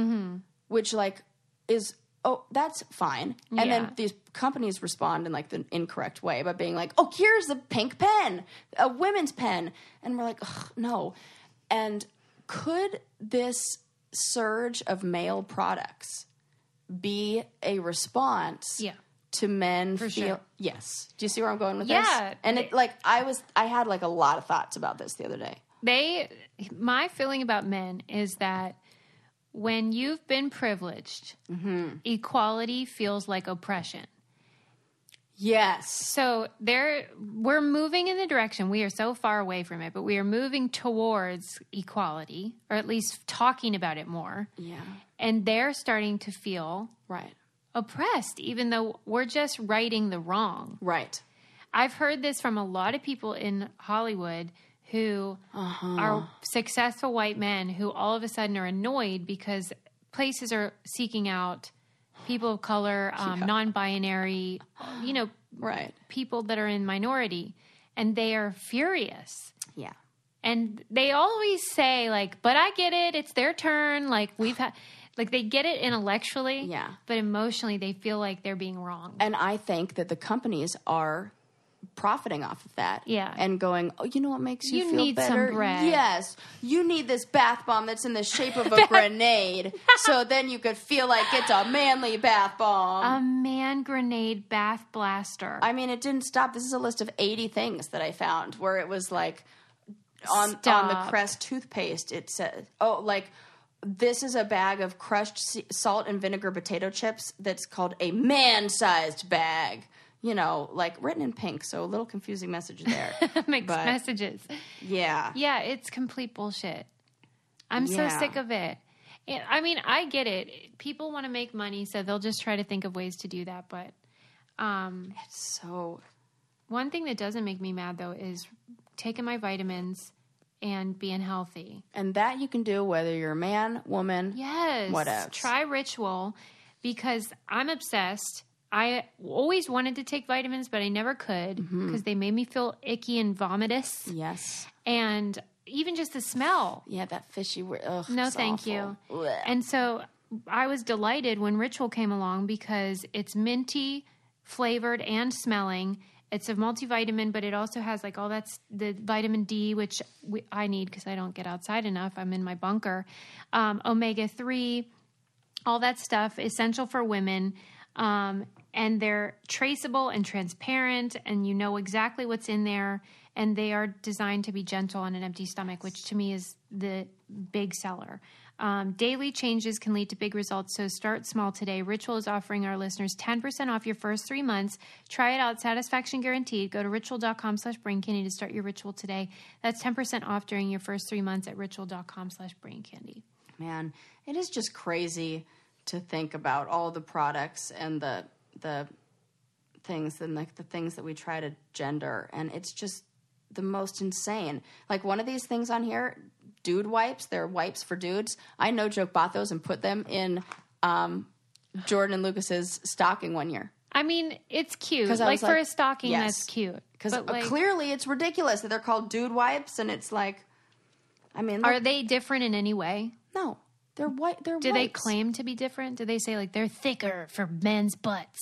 which like is, oh, that's fine. And then these companies respond in like the incorrect way by being like, oh, here's a pink pen, a women's pen. And we're like, ugh, no. And could this surge of male products be a response to men feel? Yes. Do you see where I'm going with this? And it, like, I had like a lot of thoughts about this the other day. My feeling about men is that when you've been privileged, equality feels like oppression. Yes. So we're moving in the direction. We are so far away from it, but we are moving towards equality, or at least talking about it more. Yeah. And they're starting to feel oppressed, even though we're just righting the wrong. Right. I've heard this from a lot of people in Hollywood who are successful white men who all of a sudden are annoyed because places are seeking out people of color, non-binary, you know, people that are in minority, and they are furious. Yeah. And they always say, like, but I get it. It's their turn. Like, we've had, like, they get it intellectually. Yeah. But emotionally, they feel like they're being wronged. And I think that the companies are profiting off of that. Yeah. And going, oh, you know what makes you feel better? You need some bread. Yes. You need this bath bomb that's in the shape of a grenade. So then you could feel like it's a manly bath bomb. A man grenade bath blaster. I mean, it didn't stop. This is a list of 80 things that I found where it was like, on the Crest toothpaste, it said, oh, like, this is a bag of crushed salt and vinegar potato chips that's called a man-sized bag. You know, like, written in pink, so a little confusing message there. Mixed messages. Yeah. Yeah, it's complete bullshit. I'm so sick of it. And, I mean, I get it. People want to make money, so they'll just try to think of ways to do that, but... it's so... One thing that doesn't make me mad, though, is... taking my vitamins and being healthy. And that you can do whether you're a man, woman, whatever. Try Ritual, because I'm obsessed. I always wanted to take vitamins, but I never could because they made me feel icky and vomitous. Yes. And even just the smell. Yeah, that fishy, ugh, no, thank awful. You. Blech. And so I was delighted when Ritual came along because it's minty, flavored, and smelling. It's a multivitamin, but it also has like all that's the vitamin D, which I need because I don't get outside enough. I'm in my bunker. Omega-3, all that stuff, essential for women. And they're traceable and transparent, and you know exactly what's in there. And they are designed to be gentle on an empty stomach, which to me is the big seller. Daily changes can lead to big results, so start small today. Ritual is offering our listeners 10% off your first 3 months. Try it out. Satisfaction guaranteed. Go to ritual.com/braincandy to start your ritual today. That's 10% off during your first 3 months at ritual.com/braincandy. Man, it is just crazy to think about all the products and the things and like the things that we try to gender, and it's just the most insane. Like one of these things on here... dude wipes. They're wipes for dudes. I no joke bought those and put them in Jordan and Lucas's stocking one year. I mean, it's cute. Like for a stocking, that's cute. Because like, clearly it's ridiculous that they're called dude wipes, and it's like, I mean, are they different in any way? No, they're white. They're do wipes. They claim to be different? Do they say like they're thicker for men's butts?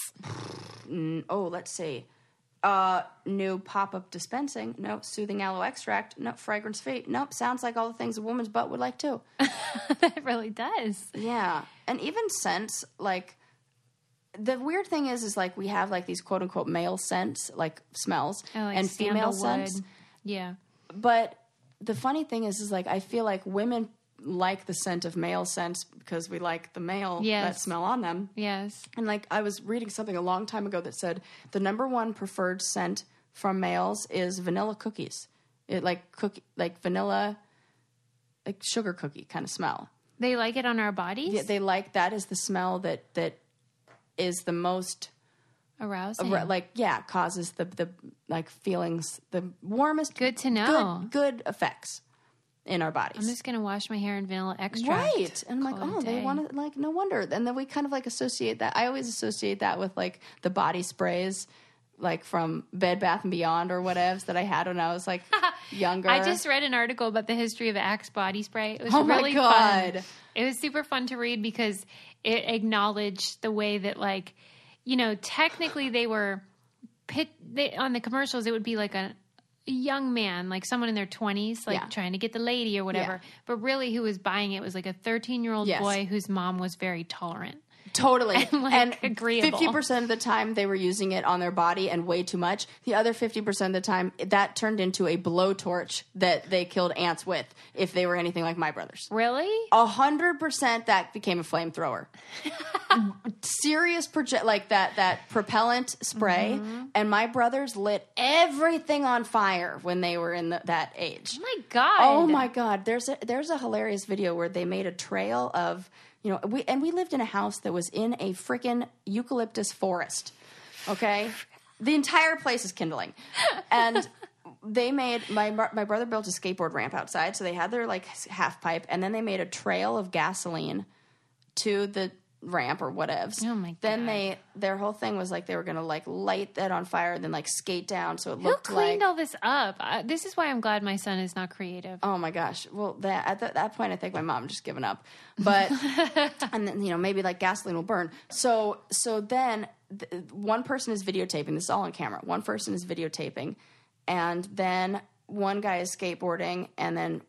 Oh, let's see. New pop-up dispensing. Nope. Soothing aloe extract. Nope. Fragrance free. Nope. Sounds like all the things a woman's butt would like too. That really does. Yeah. And even scents, like the weird thing is like we have like these quote unquote male scents, like smells, like and female scents. Yeah. But the funny thing is like I feel like women like the scent of male scents because we like the male that smell on them. Yes. And like I was reading something a long time ago that said the number one preferred scent from males is vanilla cookies. It like cookie, like vanilla, like sugar cookie kind of smell. They like it on our bodies? Yeah, they like that is the smell that is the most arousing. Like yeah, causes the like feelings, the warmest good to know. Good effects. In our bodies. I'm just going to wash my hair in vanilla extract. Right. And I'm like, oh, they want to, like, no wonder. And then we kind of, like, associate that. I always associate that with, like, the body sprays, like, from Bed Bath and Beyond or whatevs that I had when I was, like, younger. I just read an article about the history of Axe body spray. It was really fun. It was super fun to read because it acknowledged the way that, like, you know, technically they were, on the commercials, it would be like a young man, like someone in their 20s, like trying to get the lady or whatever. Yeah. But really who was buying it was like a 13-year-old boy whose mom was very tolerant. Totally. And, like, and agreeable. 50% of the time they were using it on their body and way too much. The other 50% of the time that turned into a blowtorch that they killed ants with if they were anything like my brothers. Really? 100% that became a flamethrower. Serious like that propellant spray. Mm-hmm. And my brothers lit everything on fire when they were in that age. Oh my God. There's a hilarious video where they made a trail of... You know, we lived in a house that was in a freaking eucalyptus forest. Okay, the entire place is kindling, and they made my brother built a skateboard ramp outside, so they had their like half pipe, and then they made a trail of gasoline to the ramp or whatevs. Oh my god! Then their whole thing was like they were gonna like light that on fire and then like skate down so it looked like. Who cleaned all this up? This is why I'm glad my son is not creative. Oh my gosh! Well, at that point I think my mom just given up. But and then, you know, maybe like gasoline will burn. So then one person is videotaping. This is all on camera. One person is videotaping, and then one guy is skateboarding, and then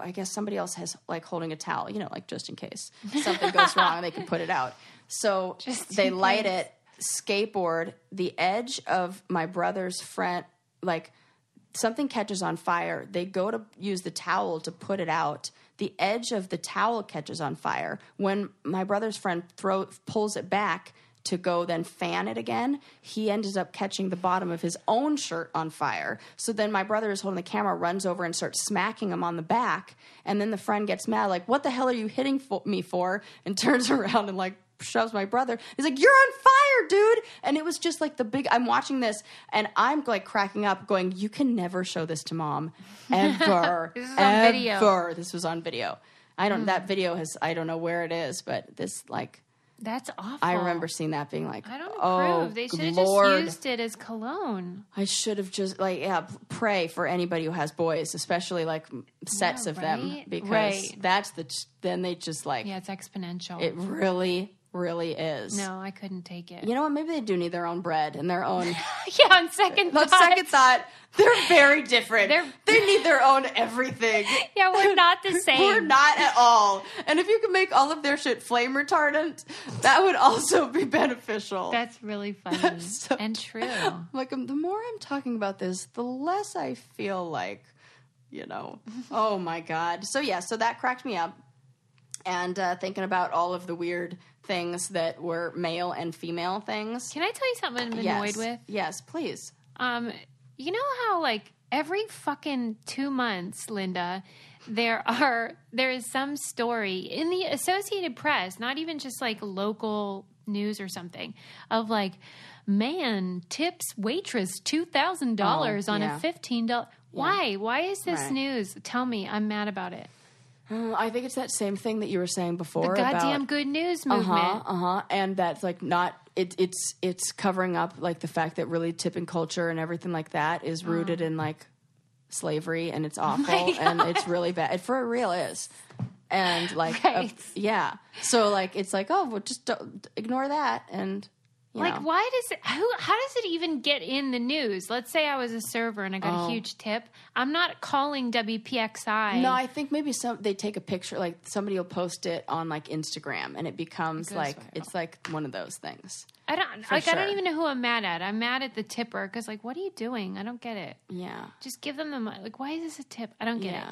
I guess somebody else has like holding a towel, you know, like just in case something goes wrong, they can put it out. So they light it, skateboard, the edge of my brother's front, like something catches on fire. They go to use the towel to put it out. The edge of the towel catches on fire. When my brother's friend pulls it back to go then fan it again, he ended up catching the bottom of his own shirt on fire. So then my brother is holding the camera, runs over and starts smacking him on the back. And then the friend gets mad, like, what the hell are you hitting me for? And turns around and like shoves my brother. He's like, you're on fire, dude. And it was just like the big, I'm watching this and I'm like cracking up going, you can never show this to mom ever. This is on video. This was on video. That video has, I don't know where it is, but this like, that's awful. I remember seeing that being like, I don't approve. They should have just used it as cologne. I should have just like, yeah, pray for anybody who has boys, especially like sets of them, because that's then they just like, yeah, it's exponential. It really, really is. No, I couldn't take it. You know what? Maybe they do need their own bread and their own. Yeah, on second thought. On second thought, they're very different. They need their own everything. Yeah, we're not the same. We're not at all. And if you could make all of their shit flame retardant, that would also be beneficial. That's really funny. That's so, and true. Like, the more I'm talking about this, the less I feel like, you know, oh my God. So yeah, so that cracked me up. And thinking about all of the weird things that were male and female things. Can I tell you something I'm annoyed with? Yes, please. You know how like every fucking 2 months, Linda, there is some story in the Associated Press, not even just like local news or something, of like, man tips waitress $2,000 on a $15. Yeah. Why? Why is this news? Tell me. I'm mad about it. I think it's that same thing that you were saying before. The goddamn about, good news movement. And that's like not it's covering up like the fact that really tipping culture and everything like that is rooted in like slavery, and it's awful and it's really bad. It for real is. And like so like it's like, oh well, just don't, ignore that and you like know. Why does it how does it even get in the news? Let's say I was a server and I got a huge tip. I'm not calling WPXI. No, I think maybe they take a picture, like somebody will post it on like Instagram and it becomes like viral. It's like one of those things. I don't like sure. I don't even know who I'm mad at. I'm mad at the tipper cuz like, what are you doing? I don't get it. Yeah. Just give them the money. Like, why is this a tip? I don't get it.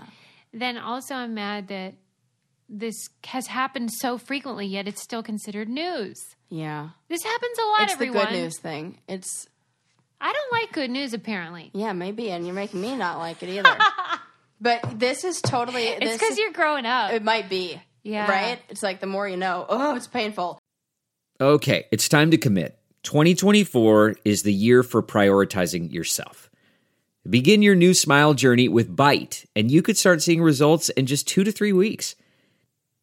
Then also I'm mad that this has happened so frequently, yet it's still considered news. Yeah. This happens a lot, everyone. It's the good news thing. I don't like good news, apparently. Yeah, maybe, and you're making me not like it either. But this is totally... It's because you're growing up. It might be. Yeah. Right? It's like the more you know, oh, it's painful. Okay, it's time to commit. 2024 is the year for prioritizing yourself. Begin your new smile journey with Byte, and you could start seeing results in just 2 to 3 weeks.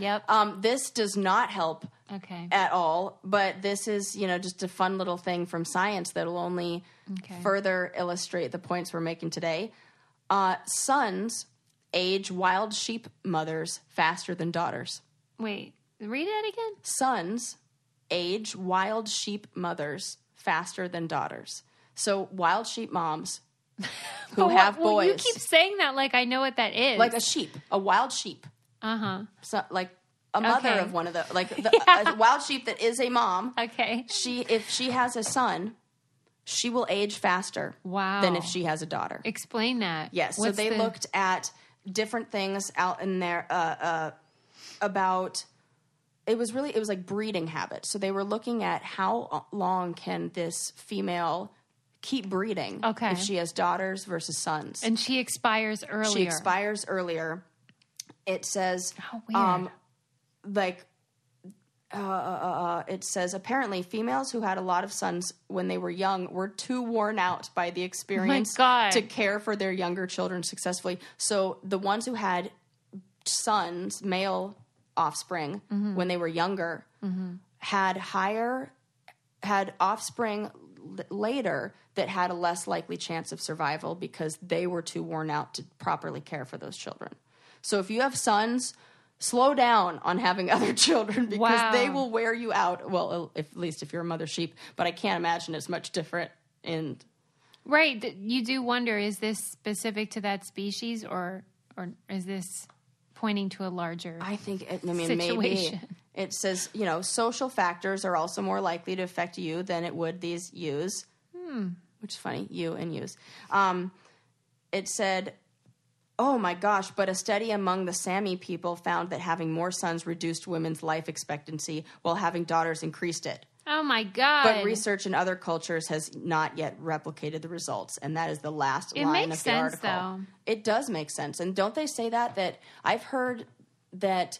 Yep. This does not help at all, but this is, you know, just a fun little thing from science that'll only further illustrate the points we're making today. Sons age wild sheep mothers faster than daughters. Wait, read that again? Sons age wild sheep mothers faster than daughters. So wild sheep moms who have boys. Well, you keep saying that like I know what that is. Like a sheep, a wild sheep. So, like a mother of one of the a wild sheep that is a mom. Okay. She, if she has a son, she will age faster than if she has a daughter. Explain that. Yes. What's so they looked at different things out in there about it was like breeding habits. So they were looking at how long can this female keep breeding if she has daughters versus sons. And she expires earlier. It says it says apparently females who had a lot of sons when they were young were too worn out by the experience to care for their younger children successfully. So the ones who had sons, male offspring, when they were younger, had offspring later that had a less likely chance of survival because they were too worn out to properly care for those children. So if you have sons, slow down on having other children because they will wear you out. Well, if, at least if you're a mother sheep, but I can't imagine it's much different in... Right. You do wonder, is this specific to that species or is this pointing to a larger situation? Maybe. It says, you know, social factors are also more likely to affect you than it would these ewes. Which is funny, ewe and ewes. It said, oh my gosh, but a study among the Sami people found that having more sons reduced women's life expectancy while having daughters increased it. Oh my God. But research in other cultures has not yet replicated the results. And that is the last line of the article. It makes sense, though. It does make sense. And don't they say that I've heard that...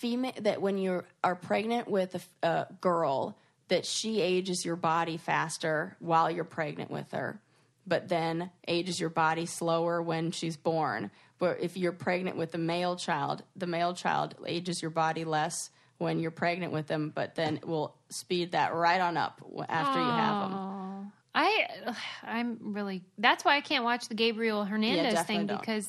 that when you are pregnant with a girl, that she ages your body faster while you're pregnant with her, but then ages your body slower when she's born. But if you're pregnant with a male child, the male child ages your body less when you're pregnant with them, but then will speed that right on up after you have them. That's why I can't watch the Gabriel Hernandez thing because...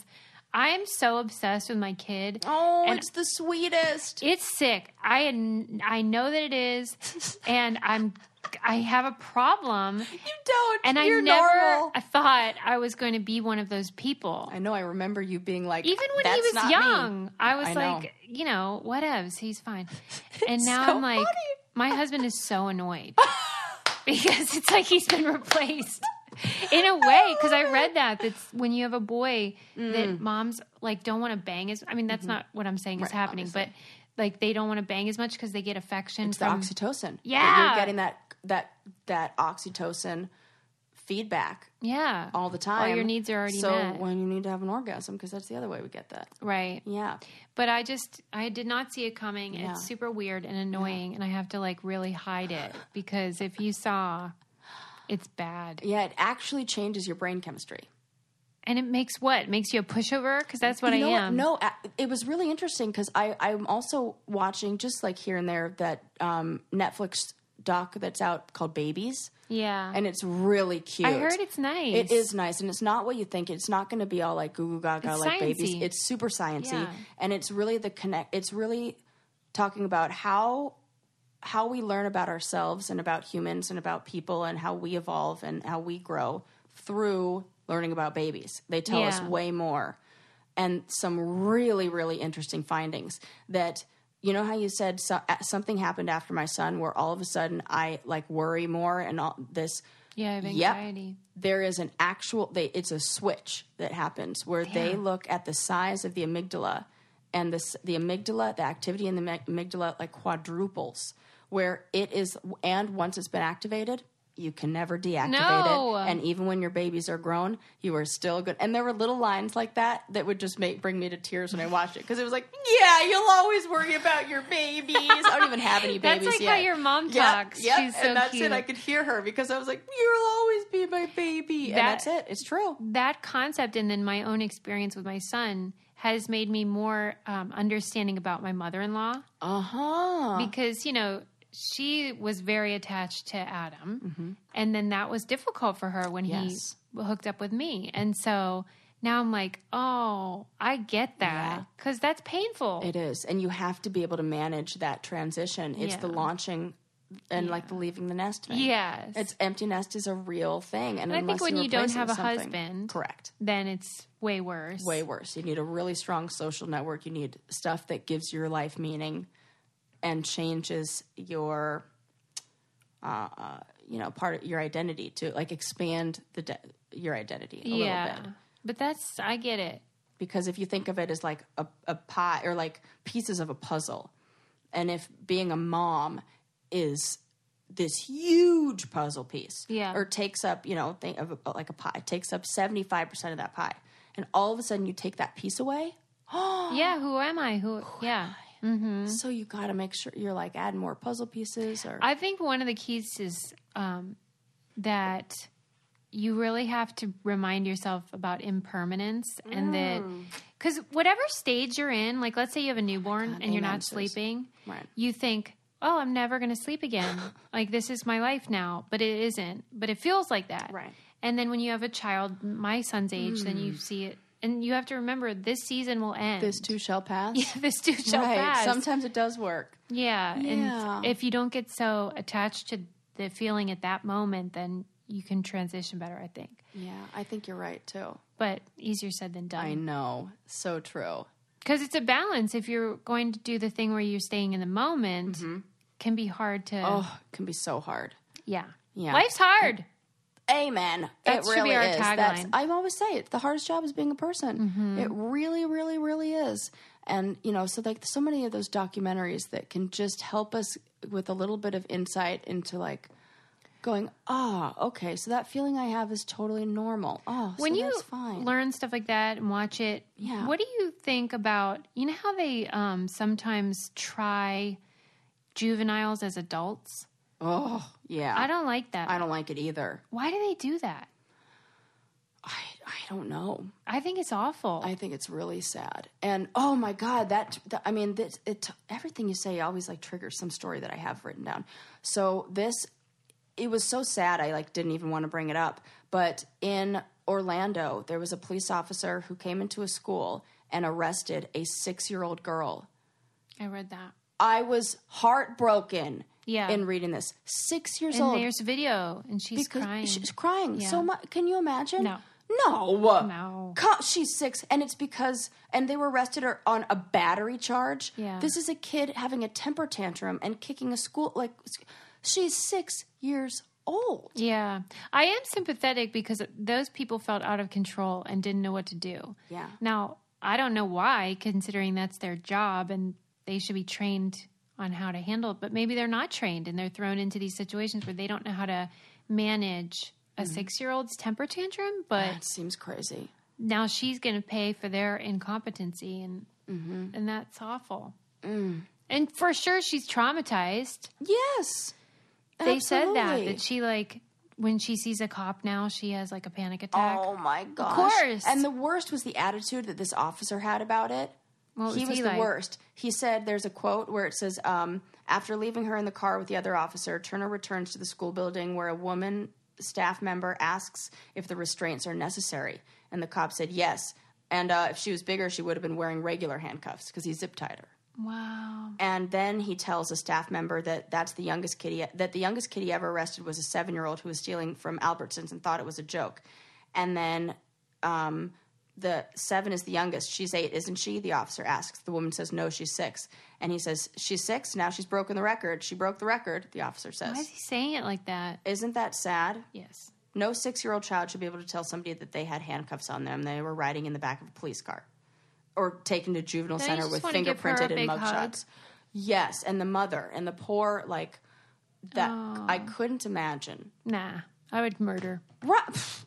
I am so obsessed with my kid. Oh, and it's the sweetest. It's sick. I know that it is, and I have a problem. You don't. And you're normal. I thought I was going to be one of those people. I know. I remember you being like, even when he was young, me. I was like, you know, whatevs. He's fine. And now so I'm like, funny. My husband is so annoyed because it's like he's been replaced. In a way, because I read that's when you have a boy that moms like don't want to bang as. I mean, that's not what I'm saying is happening, obviously. But like they don't want to bang as much because they get affection. It's the oxytocin. Yeah, you're getting that oxytocin feedback. Yeah, all the time. All your needs are already met. So when you need to have an orgasm, because that's the other way we get that. Right. Yeah. But I did not see it coming. Yeah. It's super weird and annoying, and I have to like really hide it because if you saw. It's bad. Yeah, it actually changes your brain chemistry. And it makes what? It makes you a pushover? Because that's what I am. No, it was really interesting because I'm also watching just like here and there that Netflix doc that's out called Babies. Yeah. And it's really cute. I heard it's nice. It is nice. And it's not what you think. It's not going to be all like goo goo gaga like science-y. Babies. It's super science-y. Yeah. And it's really it's really talking about how we learn about ourselves and about humans and about people and how we evolve and how we grow through learning about babies. They tell us way more. And some really, really interesting findings that, you know how you said something happened after my son where all of a sudden I like worry more and all this. Yeah, I have anxiety. Yep, there is an actual, it's a switch that happens where they look at the size of the amygdala and the amygdala, the activity in the amygdala like quadruples. Where it is, and once it's been activated, you can never deactivate it. And even when your babies are grown, you are still good. And there were little lines like that would just bring me to tears when I watched it. Because it was like, yeah, you'll always worry about your babies. I don't even have any babies yet. That's like how your mom talks. Yeah, she's so cute. And that's it. I could hear her because I was like, you'll always be my baby. And that's it. It's true. That concept and then my own experience with my son has made me more understanding about my mother-in-law. Uh-huh. Because, you know... She was very attached to Adam, and then that was difficult for her when he hooked up with me. And so now I'm like, oh, I get that because that's painful. It is, and you have to be able to manage that transition. It's the launching and like the leaving the nest thing. Yes. It's empty nest is a real thing. And I think when you don't have a husband, correct, then it's way worse. Way worse. You need a really strong social network. You need stuff that gives your life meaning and changes your, part of your identity to like expand your identity a little bit. But that's, I get it. Because if you think of it as like a pie or like pieces of a puzzle, and if being a mom is this huge puzzle piece or takes up, think of it like a pie, takes up 75% of that pie. And all of a sudden you take that piece away. Who am I? Who am I? Mm-hmm. So you got to make sure you're like add more puzzle pieces. Or I think one of the keys is that you really have to remind yourself about impermanence and that, because whatever stage you're in, like let's say you have a newborn and you're not sleeping, right. You think, oh, I'm never going to sleep again. Like this is my life now, but it isn't, but it feels like that. Right. And then when you have a child, my son's age, then you see it. And you have to remember this season will end. This too shall pass. Yeah, this too shall pass. Sometimes it does work. Yeah. And if you don't get so attached to the feeling at that moment, then you can transition better, I think. Yeah, I think you're right, too. But easier said than done. I know. So true. Because it's a balance. If you're going to do the thing where you're staying in the moment, it can be hard to... Oh, it can be so hard. Yeah. Life's hard. Amen. That should really be our tagline. I always say it. The hardest job is being a person. Mm-hmm. It really, really, really is. And, so like so many of those documentaries that can just help us with a little bit of insight into like... Going, okay, so that feeling I have is totally normal. When so that's fine. When you learn stuff like that and watch it, what do you think about, how they sometimes try juveniles as adults? Oh, yeah. I don't like that. I don't like it either. Why do they do that? I don't know. I think it's awful. I think it's really sad. And, oh, my God, everything you say always, like, triggers some story that I have written down. So this... It was so sad I like didn't even want to bring it up. But in Orlando, there was a police officer who came into a school and arrested a 6-year-old girl. I read that. I was heartbroken in reading this. 6 years old. And there's video, and she's crying. She's crying so much. Can you imagine? No. She's 6, and it's because they were arrested her on a battery charge. Yeah. This is a kid having a temper tantrum and kicking a school like... She's 6 years old. Yeah. I am sympathetic because those people felt out of control and didn't know what to do. Yeah. Now, I don't know why, considering that's their job and they should be trained on how to handle it. But maybe they're not trained and they're thrown into these situations where they don't know how to manage a 6-year-old's temper tantrum. But that seems crazy. Now she's going to pay for their incompetency and that's awful. Mm. And for sure she's traumatized. Yes. They Absolutely. Said that she like, when she sees a cop now, she has like a panic attack. Oh my gosh. Of course. And the worst was the attitude that this officer had about it. Well, he was the worst. He said, there's a quote where it says, after leaving her in the car with the other officer, Turner returns to the school building where a woman staff member asks if the restraints are necessary. And the cop said, yes. And if she was bigger, she would have been wearing regular handcuffs because he zip-tied her. Wow. And then he tells a staff member that's the youngest kid he ever arrested was a 7-year-old who was stealing from Albertsons and thought it was a joke. And then the 7 is the youngest. She's 8, isn't she? The officer asks. The woman says, no, she's 6. And he says, she's 6? Now she's broken the record. She broke the record, the officer says. Why is he saying it like that? Isn't that sad? Yes. No 6-year-old child should be able to tell somebody that they had handcuffs on them. They were riding in the back of a police car. Or taken to juvenile center with fingerprinted and mugshots. Yes, and the mother and the poor, like that. Oh. I couldn't imagine. Nah, I would murder.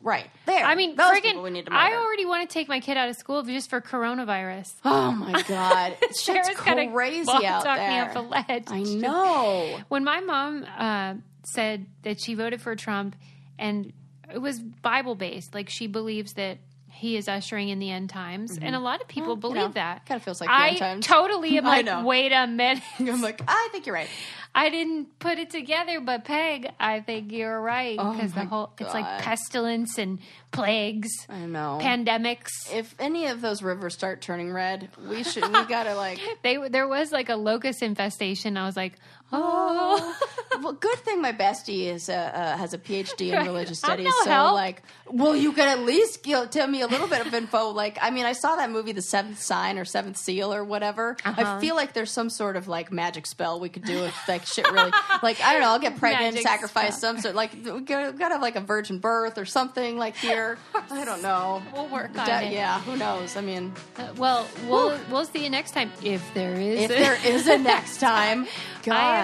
Right there. I mean, those people we need to murder. I already want to take my kid out of school just for coronavirus. Oh my God, it's crazy out there. Me off a ledge. I know. When my mom said that she voted for Trump, and it was Bible based, like she believes that. He is ushering in the end times. Mm-hmm. And a lot of people believe that. Kind of feels like the end times. Totally am like, wait a minute. I'm like, I think you're right. I didn't put it together, but Peg, I think you're right. Because it's like pestilence and plagues. I know. Pandemics. If any of those rivers start turning red, we gotta like. There was like a locust infestation. I was like, oh. Well, good thing my bestie is has a PhD in religious studies. I'm no help. Like, well, you could at least tell me a little bit of info. Like, I mean, I saw that movie, The Seventh Sign or Seventh Seal or whatever. Uh-huh. I feel like there's some sort of like magic spell we could do if like shit really. Like, I don't know. I'll get pregnant, magic sacrifice spell. Some sort. Like, we gotta have like a virgin birth or something like here. I don't know. We'll work on it. Yeah, who knows? I mean, well, we'll see you next time if there is a next time. God.